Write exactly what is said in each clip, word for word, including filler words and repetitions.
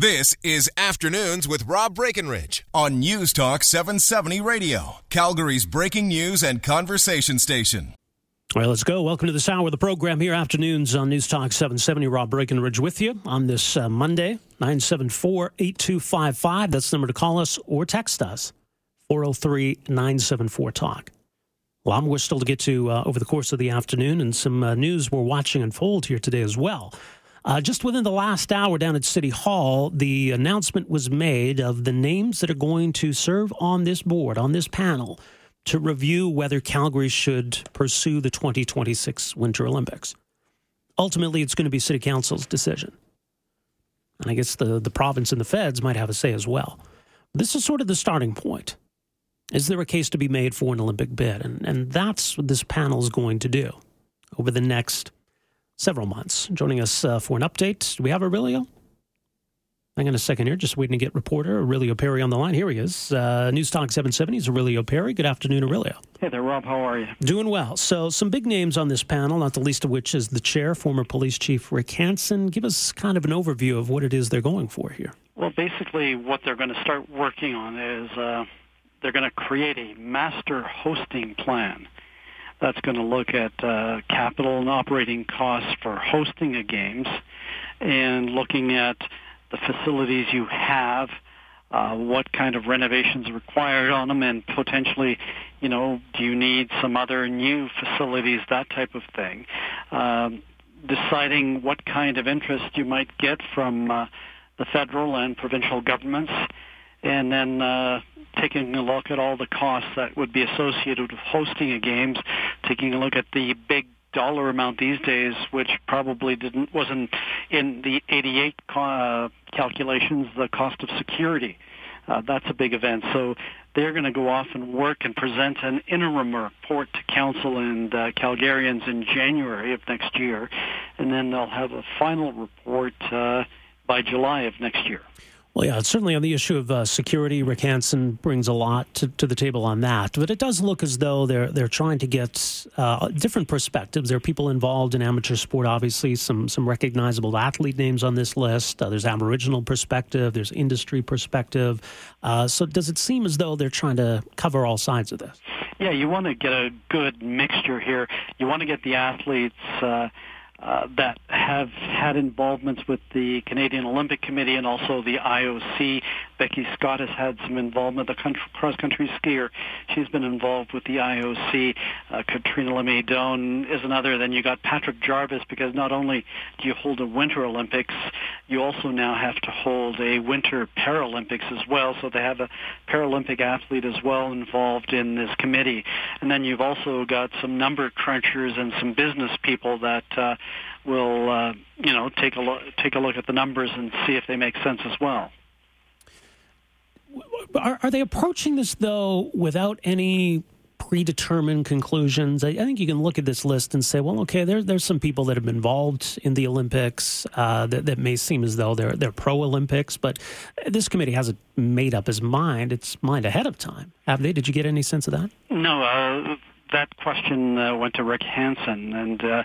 This is Afternoons with Rob Breckenridge on News Talk seven seventy Radio, Calgary's breaking news and conversation station. Well, let's go. Welcome to this hour of the program here, Afternoons on News Talk seven seventy. Rob Breckenridge with you on this uh, Monday, nine seven four, eight two five five. That's the number to call us or text us, four oh three, nine seven four, talk. A lot more still to get to uh, over the course of the afternoon, and some uh, news we're watching unfold here today as well. Uh, just within the last hour down at City Hall, the announcement was made of the names that are going to serve on this board, on this panel, to review whether Calgary should pursue the twenty twenty-six Winter Olympics. Ultimately, it's going to be City Council's decision. And I guess the, the province and the feds might have a say as well. This is sort of the starting point. Is there a case to be made for an Olympic bid? And, and that's what this panel is going to do over the next several months. Joining us uh, for an update, do we have Aurelio? Hang on a second here, just waiting to get reporter Aurelio Perry on the line. Here he is. Uh, News Talk seven seventy's Aurelio Perry. Good afternoon, Aurelio. Hey there, Rob. How are you? Doing well. So some big names on this panel, not the least of which is the chair, former police chief Rick Hansen. Give us kind of an overview of what it is they're going for here. Well, basically what they're going to start working on is uh, they're going to create a master hosting plan. That's going to look at uh, capital and operating costs for hosting the games and looking at the facilities you have, uh, what kind of renovations are required on them, and potentially, you know, do you need some other new facilities, that type of thing. Um, deciding what kind of interest you might get from uh, the federal and provincial governments, and then uh, taking a look at all the costs that would be associated with hosting a games, taking a look at the big dollar amount these days, which probably didn't wasn't in the eighty-eight uh, calculations, the cost of security. Uh, that's a big event. So they're going to go off and work and present an interim report to Council and uh, Calgarians in January of next year, and then they'll have a final report uh, by July of next year. Well, yeah, certainly on the issue of uh, security, Rick Hansen brings a lot to, to the table on that. But it does look as though they're they're trying to get uh, different perspectives. There are people involved in amateur sport, obviously, some some recognizable athlete names on this list. Uh, there's Aboriginal perspective. There's industry perspective. Uh, so does it seem as though they're trying to cover all sides of this? Yeah, you want to get a good mixture here. You want to get the athletes Uh, Uh, that have had involvements with the Canadian Olympic Committee and also the I O C. Becky Scott has had some involvement, the country, cross-country skier. She's been involved with the I O C. Uh, Katrina Lemay-Done is another. Then you got Patrick Jarvis, because not only do you hold a Winter Olympics, you also now have to hold a Winter Paralympics as well. So they have a Paralympic athlete as well involved in this committee. And then you've also got some number crunchers and some business people that uh, will, uh, you know, take a look take a look at the numbers and see if they make sense as well. Are, are they approaching this though without any predetermined conclusions? I, I think you can look at this list and say, well, okay, there, there's some people that have been involved in the Olympics uh, that, that may seem as though they're they're pro-Olympics, but this committee hasn't made up its mind. It's mind ahead of time, have they? Did you get any sense of that? No. Uh, that question uh, went to Rick Hansen, and uh,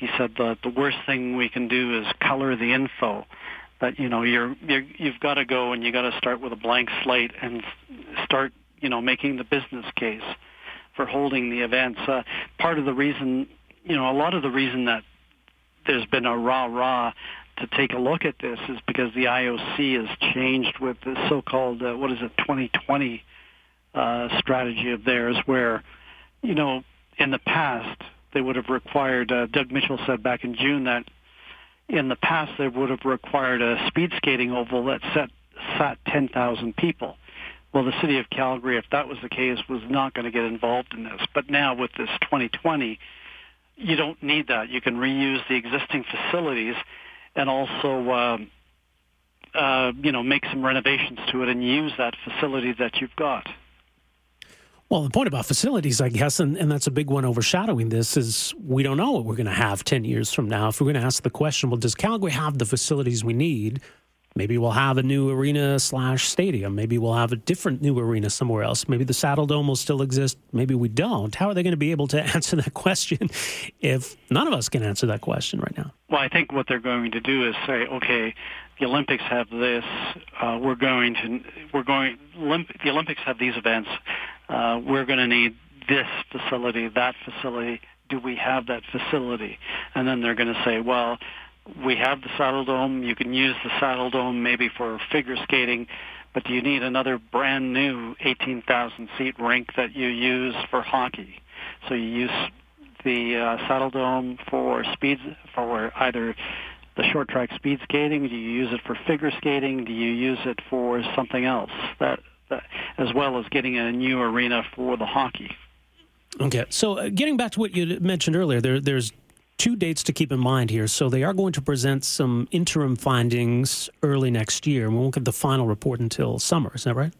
he said that the worst thing we can do is color the info. That you know you're, you're you've got to go and you got to start with a blank slate and start you know making the business case for holding the events. Uh, part of the reason, you know, a lot of the reason that there's been a rah rah to take a look at this is because the I O C has changed with the so-called uh, what is it twenty twenty uh, strategy of theirs, where you know in the past they would have required. Uh, Doug Mitchell said back in June that. In the past, they would have required a speed skating oval that set, sat ten thousand people. Well, the city of Calgary, if that was the case, was not going to get involved in this. But now with this twenty twenty, you don't need that. You can reuse the existing facilities and also, um, uh, you know, make some renovations to it and use that facility that you've got. Well, the point about facilities, I guess, and, and that's a big one overshadowing this, is we don't know what we're going to have ten years from now. If we're going to ask the question, well, does Calgary have the facilities we need? Maybe we'll have a new arena slash stadium. Maybe we'll have a different new arena somewhere else. Maybe the Saddle Dome will still exist. Maybe we don't. How are they going to be able to answer that question if none of us can answer that question right now? Well, I think what they're going to do is say, okay, the Olympics have this. Uh, we're going to we're going. The Olympics have these events. Uh, we're going to need this facility, that facility. Do we have that facility? And then they're going to say, well, we have the Saddle Dome. You can use the Saddle Dome maybe for figure skating, but do you need another brand new eighteen thousand seat rink that you use for hockey? So you use the uh, Saddle Dome for speeds, for either the short track speed skating. Do you use it for figure skating? Do you use it for something else? That, that as well as getting a new arena for the hockey. Okay, so uh, getting back to what you mentioned earlier, there, there's two dates to keep in mind here. So they are going to present some interim findings early next year, and we won't get the final report until summer. Is that right?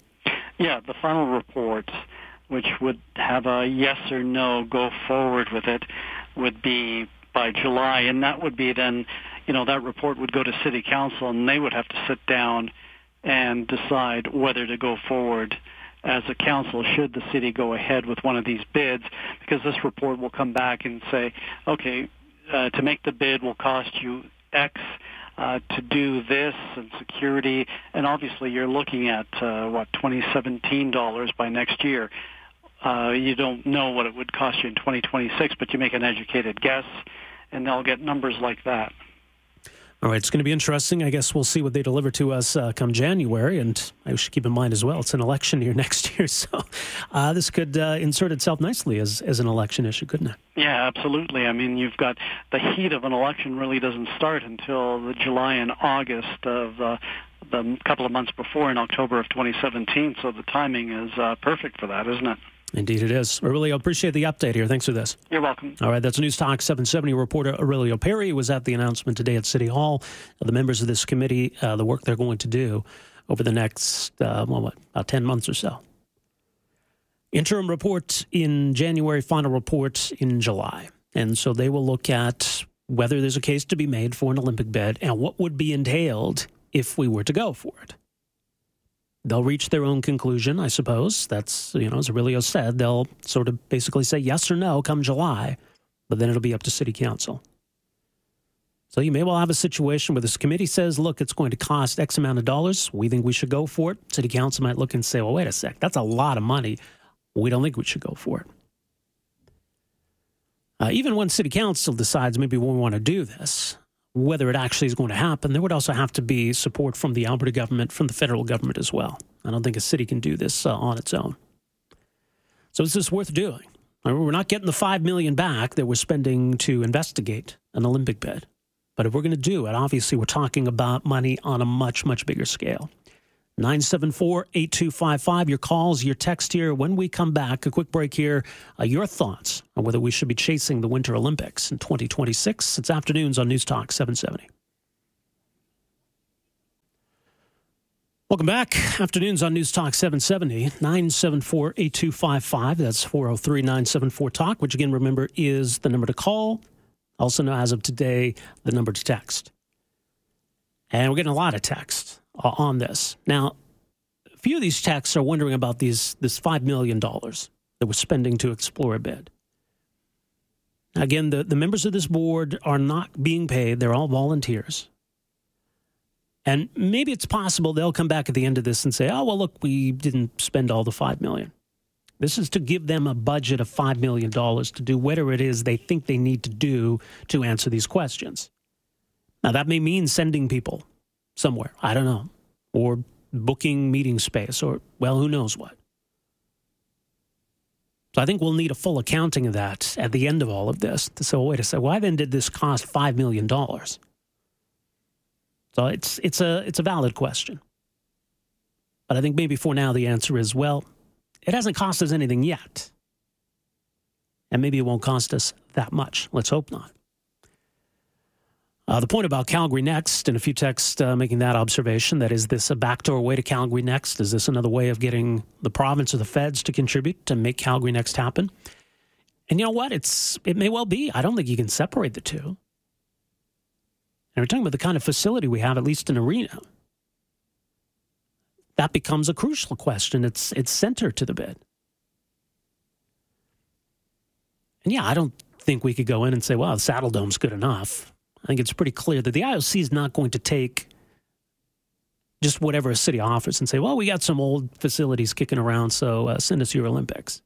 Yeah, the final report, which would have a yes or no, go forward with it, would be by July, and that would be then, you know, that report would go to City Council, and they would have to sit down and decide whether to go forward as a council, should the city go ahead with one of these bids, because this report will come back and say, okay, uh, to make the bid will cost you X, uh, to do this and security, and obviously you're looking at, uh, what, twenty seventeen dollars by next year. Uh, you don't know what it would cost you in twenty twenty-six, but you make an educated guess, and they'll get numbers like that. All right, it's going to be interesting. I guess we'll see what they deliver to us uh, come January, and I should keep in mind as well, it's an election year next year, so uh, this could uh, insert itself nicely as, as an election issue, couldn't it? Yeah, absolutely. I mean, you've got the heat of an election really doesn't start until the July and August of uh, the couple of months before in October of twenty seventeen, so the timing is uh, perfect for that, isn't it? Indeed it is. I really appreciate the update here. Thanks for this. You're welcome. All right, that's News Talk seven seventy reporter Aurelio Perry was at the announcement today at City Hall. The members of this committee, uh, the work they're going to do over the next, uh, well, what, about ten months or so. Interim report in January, final report in July. And so they will look at whether there's a case to be made for an Olympic bid and what would be entailed if we were to go for it. They'll reach their own conclusion, I suppose. That's, you know, as Aurelio said, they'll sort of basically say yes or no come July, but then it'll be up to City Council. So you may well have a situation where this committee says, look, it's going to cost X amount of dollars. We think we should go for it. City Council might look and say, well, wait a sec, that's a lot of money. We don't think we should go for it. Uh, even when City Council decides maybe we want to do this, whether it actually is going to happen, there would also have to be support from the Alberta government, from the federal government as well. I don't think a city can do this uh, on its own. So is this worth doing? I mean, we're not getting the five million dollars back that we're spending to investigate an Olympic bid. But if we're going to do it, obviously we're talking about money on a much, much bigger scale. nine seven four, eight two five five, your calls, your text here. When we come back, a quick break here, uh, your thoughts on whether we should be chasing the Winter Olympics in twenty twenty-six. It's afternoons on News Talk seven seventy. Welcome back. Afternoons on News Talk seven seventy, nine seven four, eight two five five. That's four oh three, nine seven four, talk, which again, remember, is the number to call. Also, now, as of today, the number to text. And we're getting a lot of texts on this. Now, a few of these texts are wondering about these this five million dollars that we're spending to explore a bid. Again, the, the members of this board are not being paid. They're all volunteers. And maybe it's possible they'll come back at the end of this and say, oh, well, look, we didn't spend all the five million dollars. This is to give them a budget of five million dollars to do whatever it is they think they need to do to answer these questions. Now, that may mean sending people somewhere, I don't know, or booking meeting space, or, well, who knows what. So I think we'll need a full accounting of that at the end of all of this. So wait a second, why then did this cost five million dollars? So it's it's a it's a valid question. But I think maybe for now the answer is, well, it hasn't cost us anything yet. And maybe it won't cost us that much. Let's hope not. Uh, the point about Calgary Next, and a few texts uh, making that observation, that is this a backdoor way to Calgary Next? Is this another way of getting the province or the feds to contribute to make Calgary Next happen? And you know what? It's It may well be. I don't think you can separate the two. And we're talking about the kind of facility we have, at least an arena. That becomes a crucial question. It's, it's center to the bid. And yeah, I don't think we could go in and say, well, the Saddle Dome's good enough. I think it's pretty clear that the I O C is not going to take just whatever a city offers and say, well, we got some old facilities kicking around, so uh, send us your Olympics.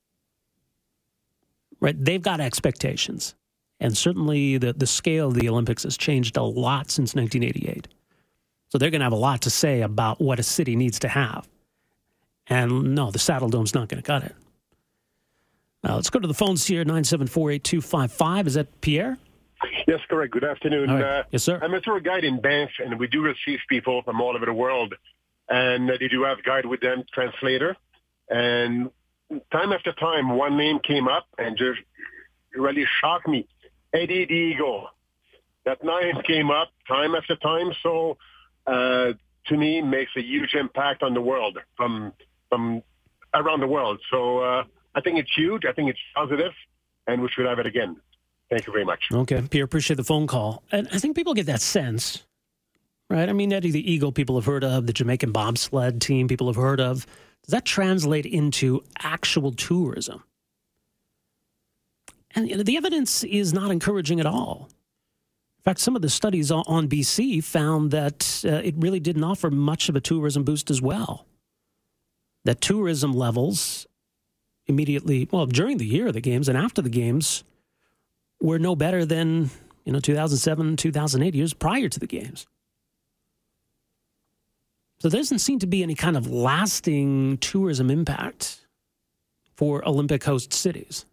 Right? They've got expectations. And certainly the, the scale of the Olympics has changed a lot since nineteen eighty-eight. So they're going to have a lot to say about what a city needs to have. And no, the Saddle Dome's not going to cut it. Now, let's go to the phones here, nine seven four, eight two five five. Is that Pierre? Yes, correct. Good afternoon. Right. Uh, yes, sir. I'm a tour guide in Banff, and we do receive people from all over the world. And they do have a guide with them, translator. And time after time, one name came up and just really shocked me. Eddie the Eagle. That name came up time after time, so uh, to me makes a huge impact on the world, from from around the world. So uh, I think it's huge. I think it's positive, and we should have it again. Thank you very much. Okay, Pierre, appreciate the phone call. And I think people get that sense, right? I mean, Eddie the Eagle, people have heard of, the Jamaican bobsled team, people have heard of. Does that translate into actual tourism? And you know, the evidence is not encouraging at all. In fact, some of the studies on B C found that uh, it really didn't offer much of a tourism boost as well. That tourism levels immediately, well, during the year of the Games and after the Games, were no better than, you know, two thousand seven, two thousand eight years prior to the Games. So there doesn't seem to be any kind of lasting tourism impact for Olympic host cities.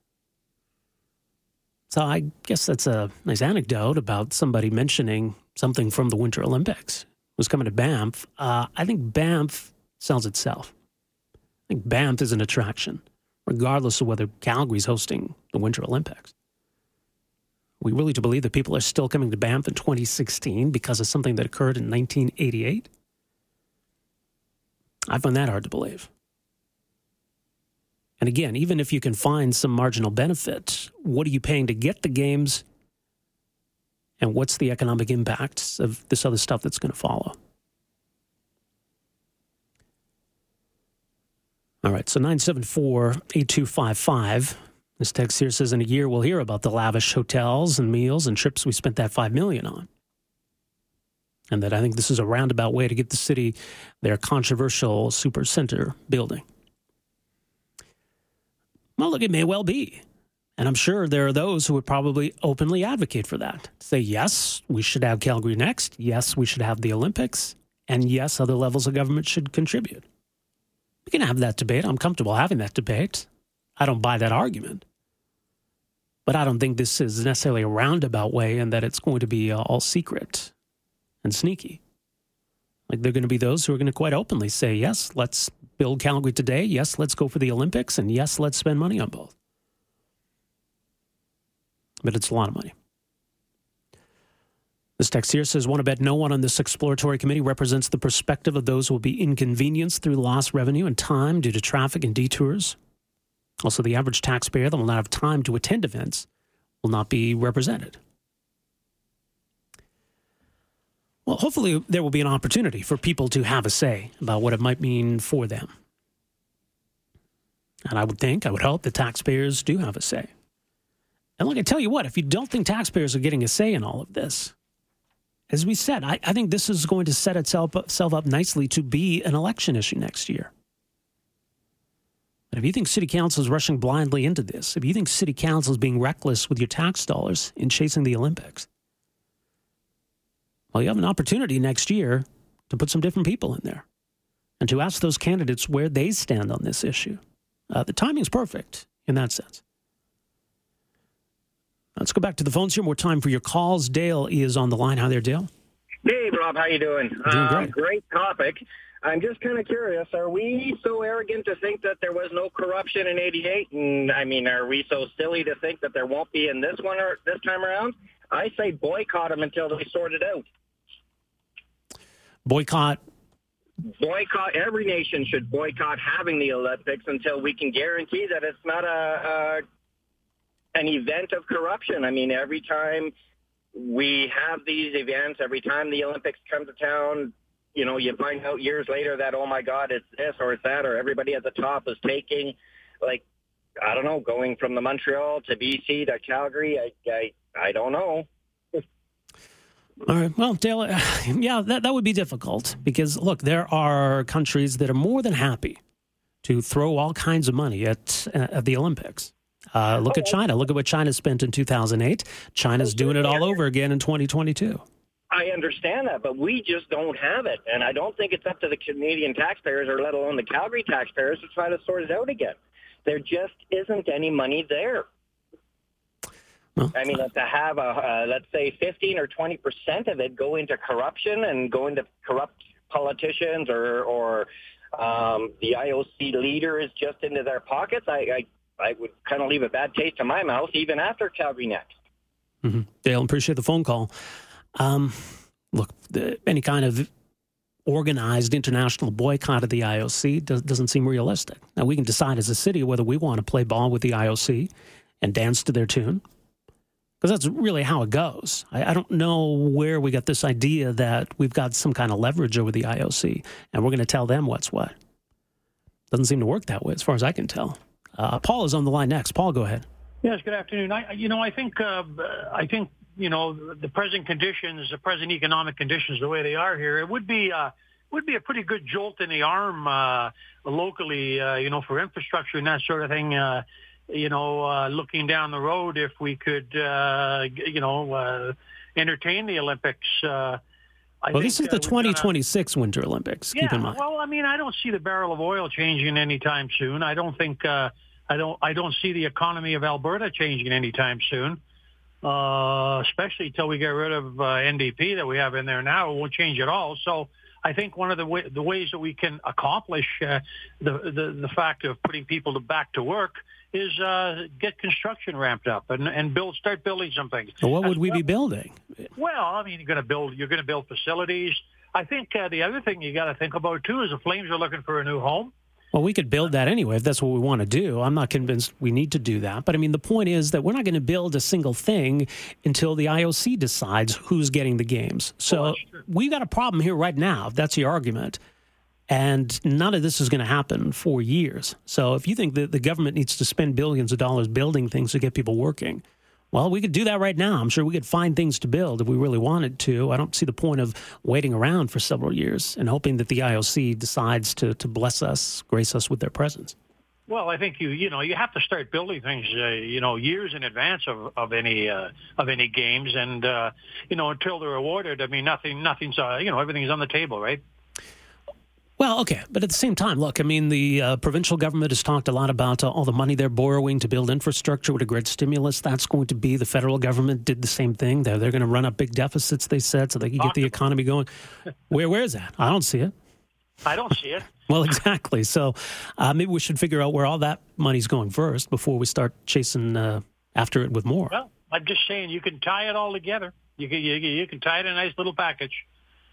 So I guess that's a nice anecdote about somebody mentioning something from the Winter Olympics. It was coming to Banff. Uh, I think Banff sells itself. I think Banff is an attraction, regardless of whether Calgary's hosting the Winter Olympics. We really do believe that people are still coming to Banff in twenty sixteen because of something that occurred in nineteen eighty-eight. I find that hard to believe. And again, even if you can find some marginal benefit, what are you paying to get the Games? And what's the economic impacts of this other stuff that's going to follow? All right, so nine seven four, eight two five five. This text here says, in a year we'll hear about the lavish hotels and meals and trips we spent that five million dollars on. And that I think this is a roundabout way to get the city their controversial super center building. Well, look, it may well be. And I'm sure there are those who would probably openly advocate for that. Say, yes, we should have Calgary Next. Yes, we should have the Olympics. And yes, other levels of government should contribute. We can have that debate. I'm comfortable having that debate. I don't buy that argument. But I don't think this is necessarily a roundabout way and that it's going to be uh, all secret and sneaky. Like, there are going to be those who are going to quite openly say, yes, let's build Calgary today. Yes, let's go for the Olympics. And yes, let's spend money on both. But it's a lot of money. This text here says, want to bet no one on this exploratory committee represents the perspective of those who will be inconvenienced through lost revenue and time due to traffic and detours. Also, the average taxpayer that will not have time to attend events will not be represented. Well, hopefully there will be an opportunity for people to have a say about what it might mean for them. And I would think, I would hope that taxpayers do have a say. And look, I tell you what, if you don't think taxpayers are getting a say in all of this, as we said, I, I think this is going to set itself up, itself up nicely to be an election issue next year. But if you think city council is rushing blindly into this, if you think city council is being reckless with your tax dollars in chasing the Olympics, well, you have an opportunity next year to put some different people in there and to ask those candidates where they stand on this issue. Uh, the timing's perfect in that sense. Let's go back to the phones here. More time for your calls. Dale is on the line. Hi there, Dale. Hey, Rob. How you doing? Doing uh, great. Great topic. I'm just kind of curious. Are we so arrogant to think that there was no corruption in eighty-eight? And I mean, are we so silly to think that there won't be in this one or this time around? I say boycott them until they sort it out. Boycott. Boycott. Every nation should boycott having the Olympics until we can guarantee that it's not a, a an event of corruption. I mean, every time we have these events, every time the Olympics come to town, you know, you find out years later that, oh, my God, it's this or it's that, or everybody at the top is taking, like, I don't know, going from the Montreal to B C to Calgary. I, I, I don't know. All right. Well, Dale, yeah, that, that would be difficult because, look, there are countries that are more than happy to throw all kinds of money at, at the Olympics. Uh, look at China. Look at what China spent in two thousand eight. China's doing it all over again in twenty twenty-two. I understand that, but we just don't have it. And I don't think it's up to the Canadian taxpayers or let alone the Calgary taxpayers to try to sort it out again. There just isn't any money there. Well, I mean, uh, to have, a, uh, let's say, fifteen or twenty percent of it go into corruption and go into corrupt politicians or, or um, the I O C leaders just into their pockets, I, I, I would kind of leave a bad taste in my mouth even after Calgary Next. Mm-hmm. Dale, appreciate the phone call. Um, look, the, any kind of organized international boycott of the I O C does, doesn't seem realistic. Now, we can decide as a city whether we want to play ball with the I O C and dance to their tune, because that's really how it goes. I, I don't know where we got this idea that we've got some kind of leverage over the I O C and we're going to tell them what's what. Doesn't seem to work that way as far as I can tell. Uh, Paul is on the line next. Paul, go ahead. Yes, good afternoon. I, you know, I think, uh, I think, you know, the present conditions, the present economic conditions, the way they are here, it would be uh, would be a pretty good jolt in the arm uh, locally, uh, you know, for infrastructure and that sort of thing. Uh, you know, uh, looking down the road, if we could, uh, you know, uh, entertain the Olympics. Uh, I well, think, this is the uh, twenty twenty-six gonna... Winter Olympics. Yeah, keep in mind. Well, I mean, I don't see the barrel of oil changing anytime soon. I don't think uh, I don't I don't see the economy of Alberta changing anytime soon. Uh, especially till we get rid of uh, N D P that we have in there now, we'll change it all. So I think one of the way, the ways that we can accomplish uh, the, the the fact of putting people to back to work is uh, get construction ramped up and, and build start building some things. So what would we well, be building? Well, I mean, you're going to build you're going to build facilities. I think uh, the other thing you got to think about too is the Flames are looking for a new home. Well, we could build that anyway if that's what we want to do. I'm not convinced we need to do that. But, I mean, the point is that we're not going to build a single thing until the I O C decides who's getting the games. So well, we've got a problem here right now. That's your argument. And none of this is going to happen for years. So if you think that the government needs to spend billions of dollars building things to get people working, well, we could do that right now. I'm sure we could find things to build if we really wanted to. I don't see the point of waiting around for several years and hoping that the I O C decides to, to bless us, grace us with their presence. Well, I think you you know you have to start building things uh, you know years in advance of of any uh, of any games, and uh, you know until they're awarded. I mean, nothing nothing's uh, you know everything's on the table, right? Well, okay, but at the same time, look, I mean, the uh, provincial government has talked a lot about uh, all the money they're borrowing to build infrastructure with a great stimulus. That's going to be the federal government did the same thing. They're, they're going to run up big deficits, they said, so they can get the economy going. Where Where is that? I don't see it. I don't see it. Well, exactly. So uh, maybe we should figure out where all that money's going first before we start chasing uh, after it with more. Well, I'm just saying you can tie it all together. You can, you, you can tie it in a nice little package.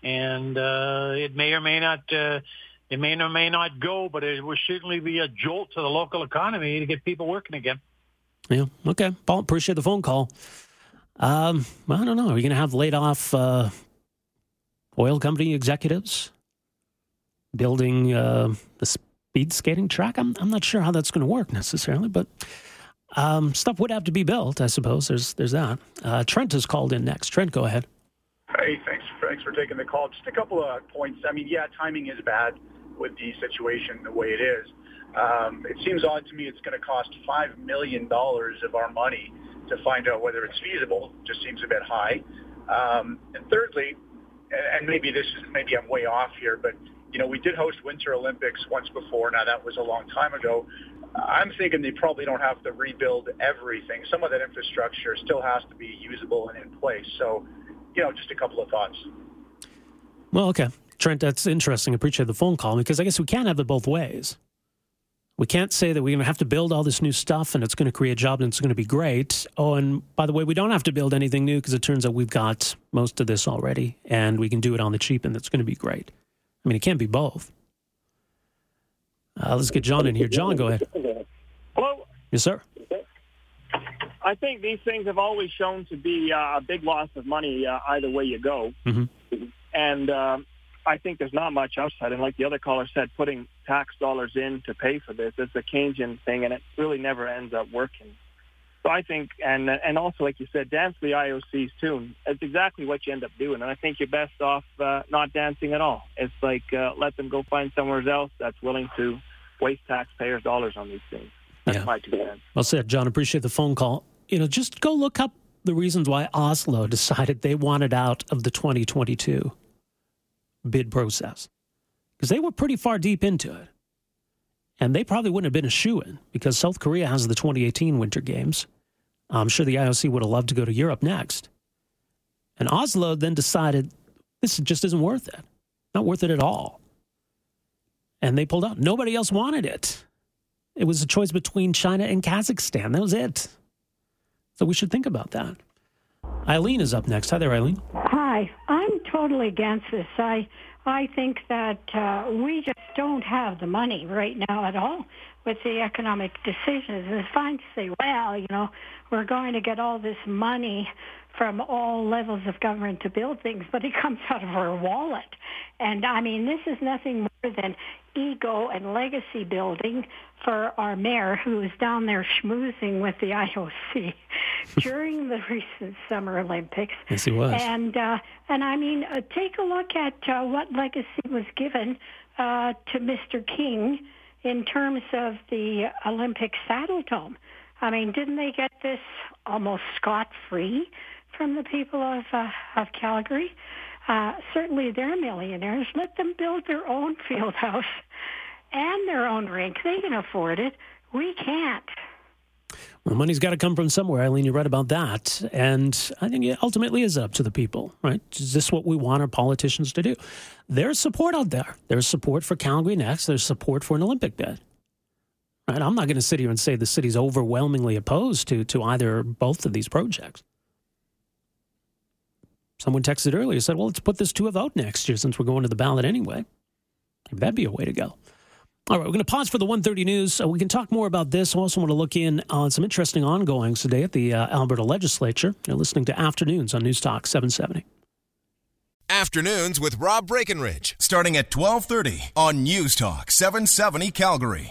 And uh, it may or may not, uh, it may or may not go, but it will certainly be a jolt to the local economy to get people working again. Yeah. Okay. Paul, appreciate the phone call. Um, I don't know. Are you going to have laid off uh, oil company executives building uh, the speed skating track? I'm, I'm not sure how that's going to work necessarily, but um, stuff would have to be built, I suppose. There's there's that. Uh, Trent has called in next. Trent, go ahead. Hey, thanks. Thanks for taking the call. Just a couple of points. I mean, yeah, timing is bad with the situation the way it is. Um, it seems odd to me it's going to cost five million dollars of our money to find out whether it's feasible. Just seems a bit high. Um, and thirdly, and, and maybe this is, maybe I'm way off here, but, you know, we did host Winter Olympics once before. Now, that was a long time ago. I'm thinking they probably don't have to rebuild everything. Some of that infrastructure still has to be usable and in place. So, you know, just a couple of thoughts. Well, okay. Trent, that's interesting. I appreciate the phone call because I guess we can't have it both ways. We can't say that we're going to have to build all this new stuff and it's going to create jobs and it's going to be great. Oh, and by the way, we don't have to build anything new because it turns out we've got most of this already and we can do it on the cheap and it's going to be great. I mean, it can't be both. Uh, let's get John in here. John, go ahead. Hello? Yes, sir. I think these things have always shown to be uh, a big loss of money uh, either way you go. Mm-hmm. And uh, I think there's not much outside. And like the other caller said, putting tax dollars in to pay for this is a Keynesian thing, and it really never ends up working. So I think, and and also, like you said, dance the I O C's tune. It's exactly what you end up doing. And I think you're best off uh, not dancing at all. It's like uh, let them go find somewhere else that's willing to waste taxpayers' dollars on these things. That's yeah. my two cents. Well said, John. Appreciate the phone call. You know, just go look up the reasons why Oslo decided they wanted out of the twenty twenty-two bid process, because they were pretty far deep into it. And they probably wouldn't have been a shoo-in because South Korea has the twenty eighteen Winter Games. I'm sure the I O C would have loved to go to Europe next. And Oslo then decided this just isn't worth it. Not worth it at all. And they pulled out. Nobody else wanted it. It was a choice between China and Kazakhstan. That was it. So we should think about that. Eileen is up next. Hi there, Eileen. Hi. I'm totally against this. I... I think that uh, we just don't have the money right now at all with the economic decisions. And it's fine to say, well, you know, we're going to get all this money from all levels of government to build things, but it comes out of our wallet. And, I mean, this is nothing more than ego and legacy building for our mayor who is down there schmoozing with the I O C during the recent Summer Olympics. Yes, he was. And, uh, and I mean, uh, take a look at uh, what legacy was given uh, to Mister King in terms of the Olympic Saddle Dome. I mean, didn't they get this almost scot-free from the people of uh, of Calgary? Uh, certainly they're millionaires. Let them build their own field house and their own rink. They can afford it. We can't. Well, money's got to come from somewhere, Eileen. You're right about that. And I think it ultimately is up to the people, right? Is this what we want our politicians to do? There's support out there. There's support for Calgary Next. There's support for an Olympic bid. Right? I'm not going to sit here and say the city's overwhelmingly opposed to, to either or both of these projects. Someone texted earlier, said, well, let's put this to a vote next year since we're going to the ballot anyway. Maybe that'd be a way to go. All right, we're going to pause for the one thirty news. Uh, we can talk more about this. I also want to look in on some interesting ongoings today at the uh, Alberta Legislature. You're listening to Afternoons on News Talk seven seventy. Afternoons with Rob Breckenridge, starting at twelve thirty on News Talk seven seventy Calgary.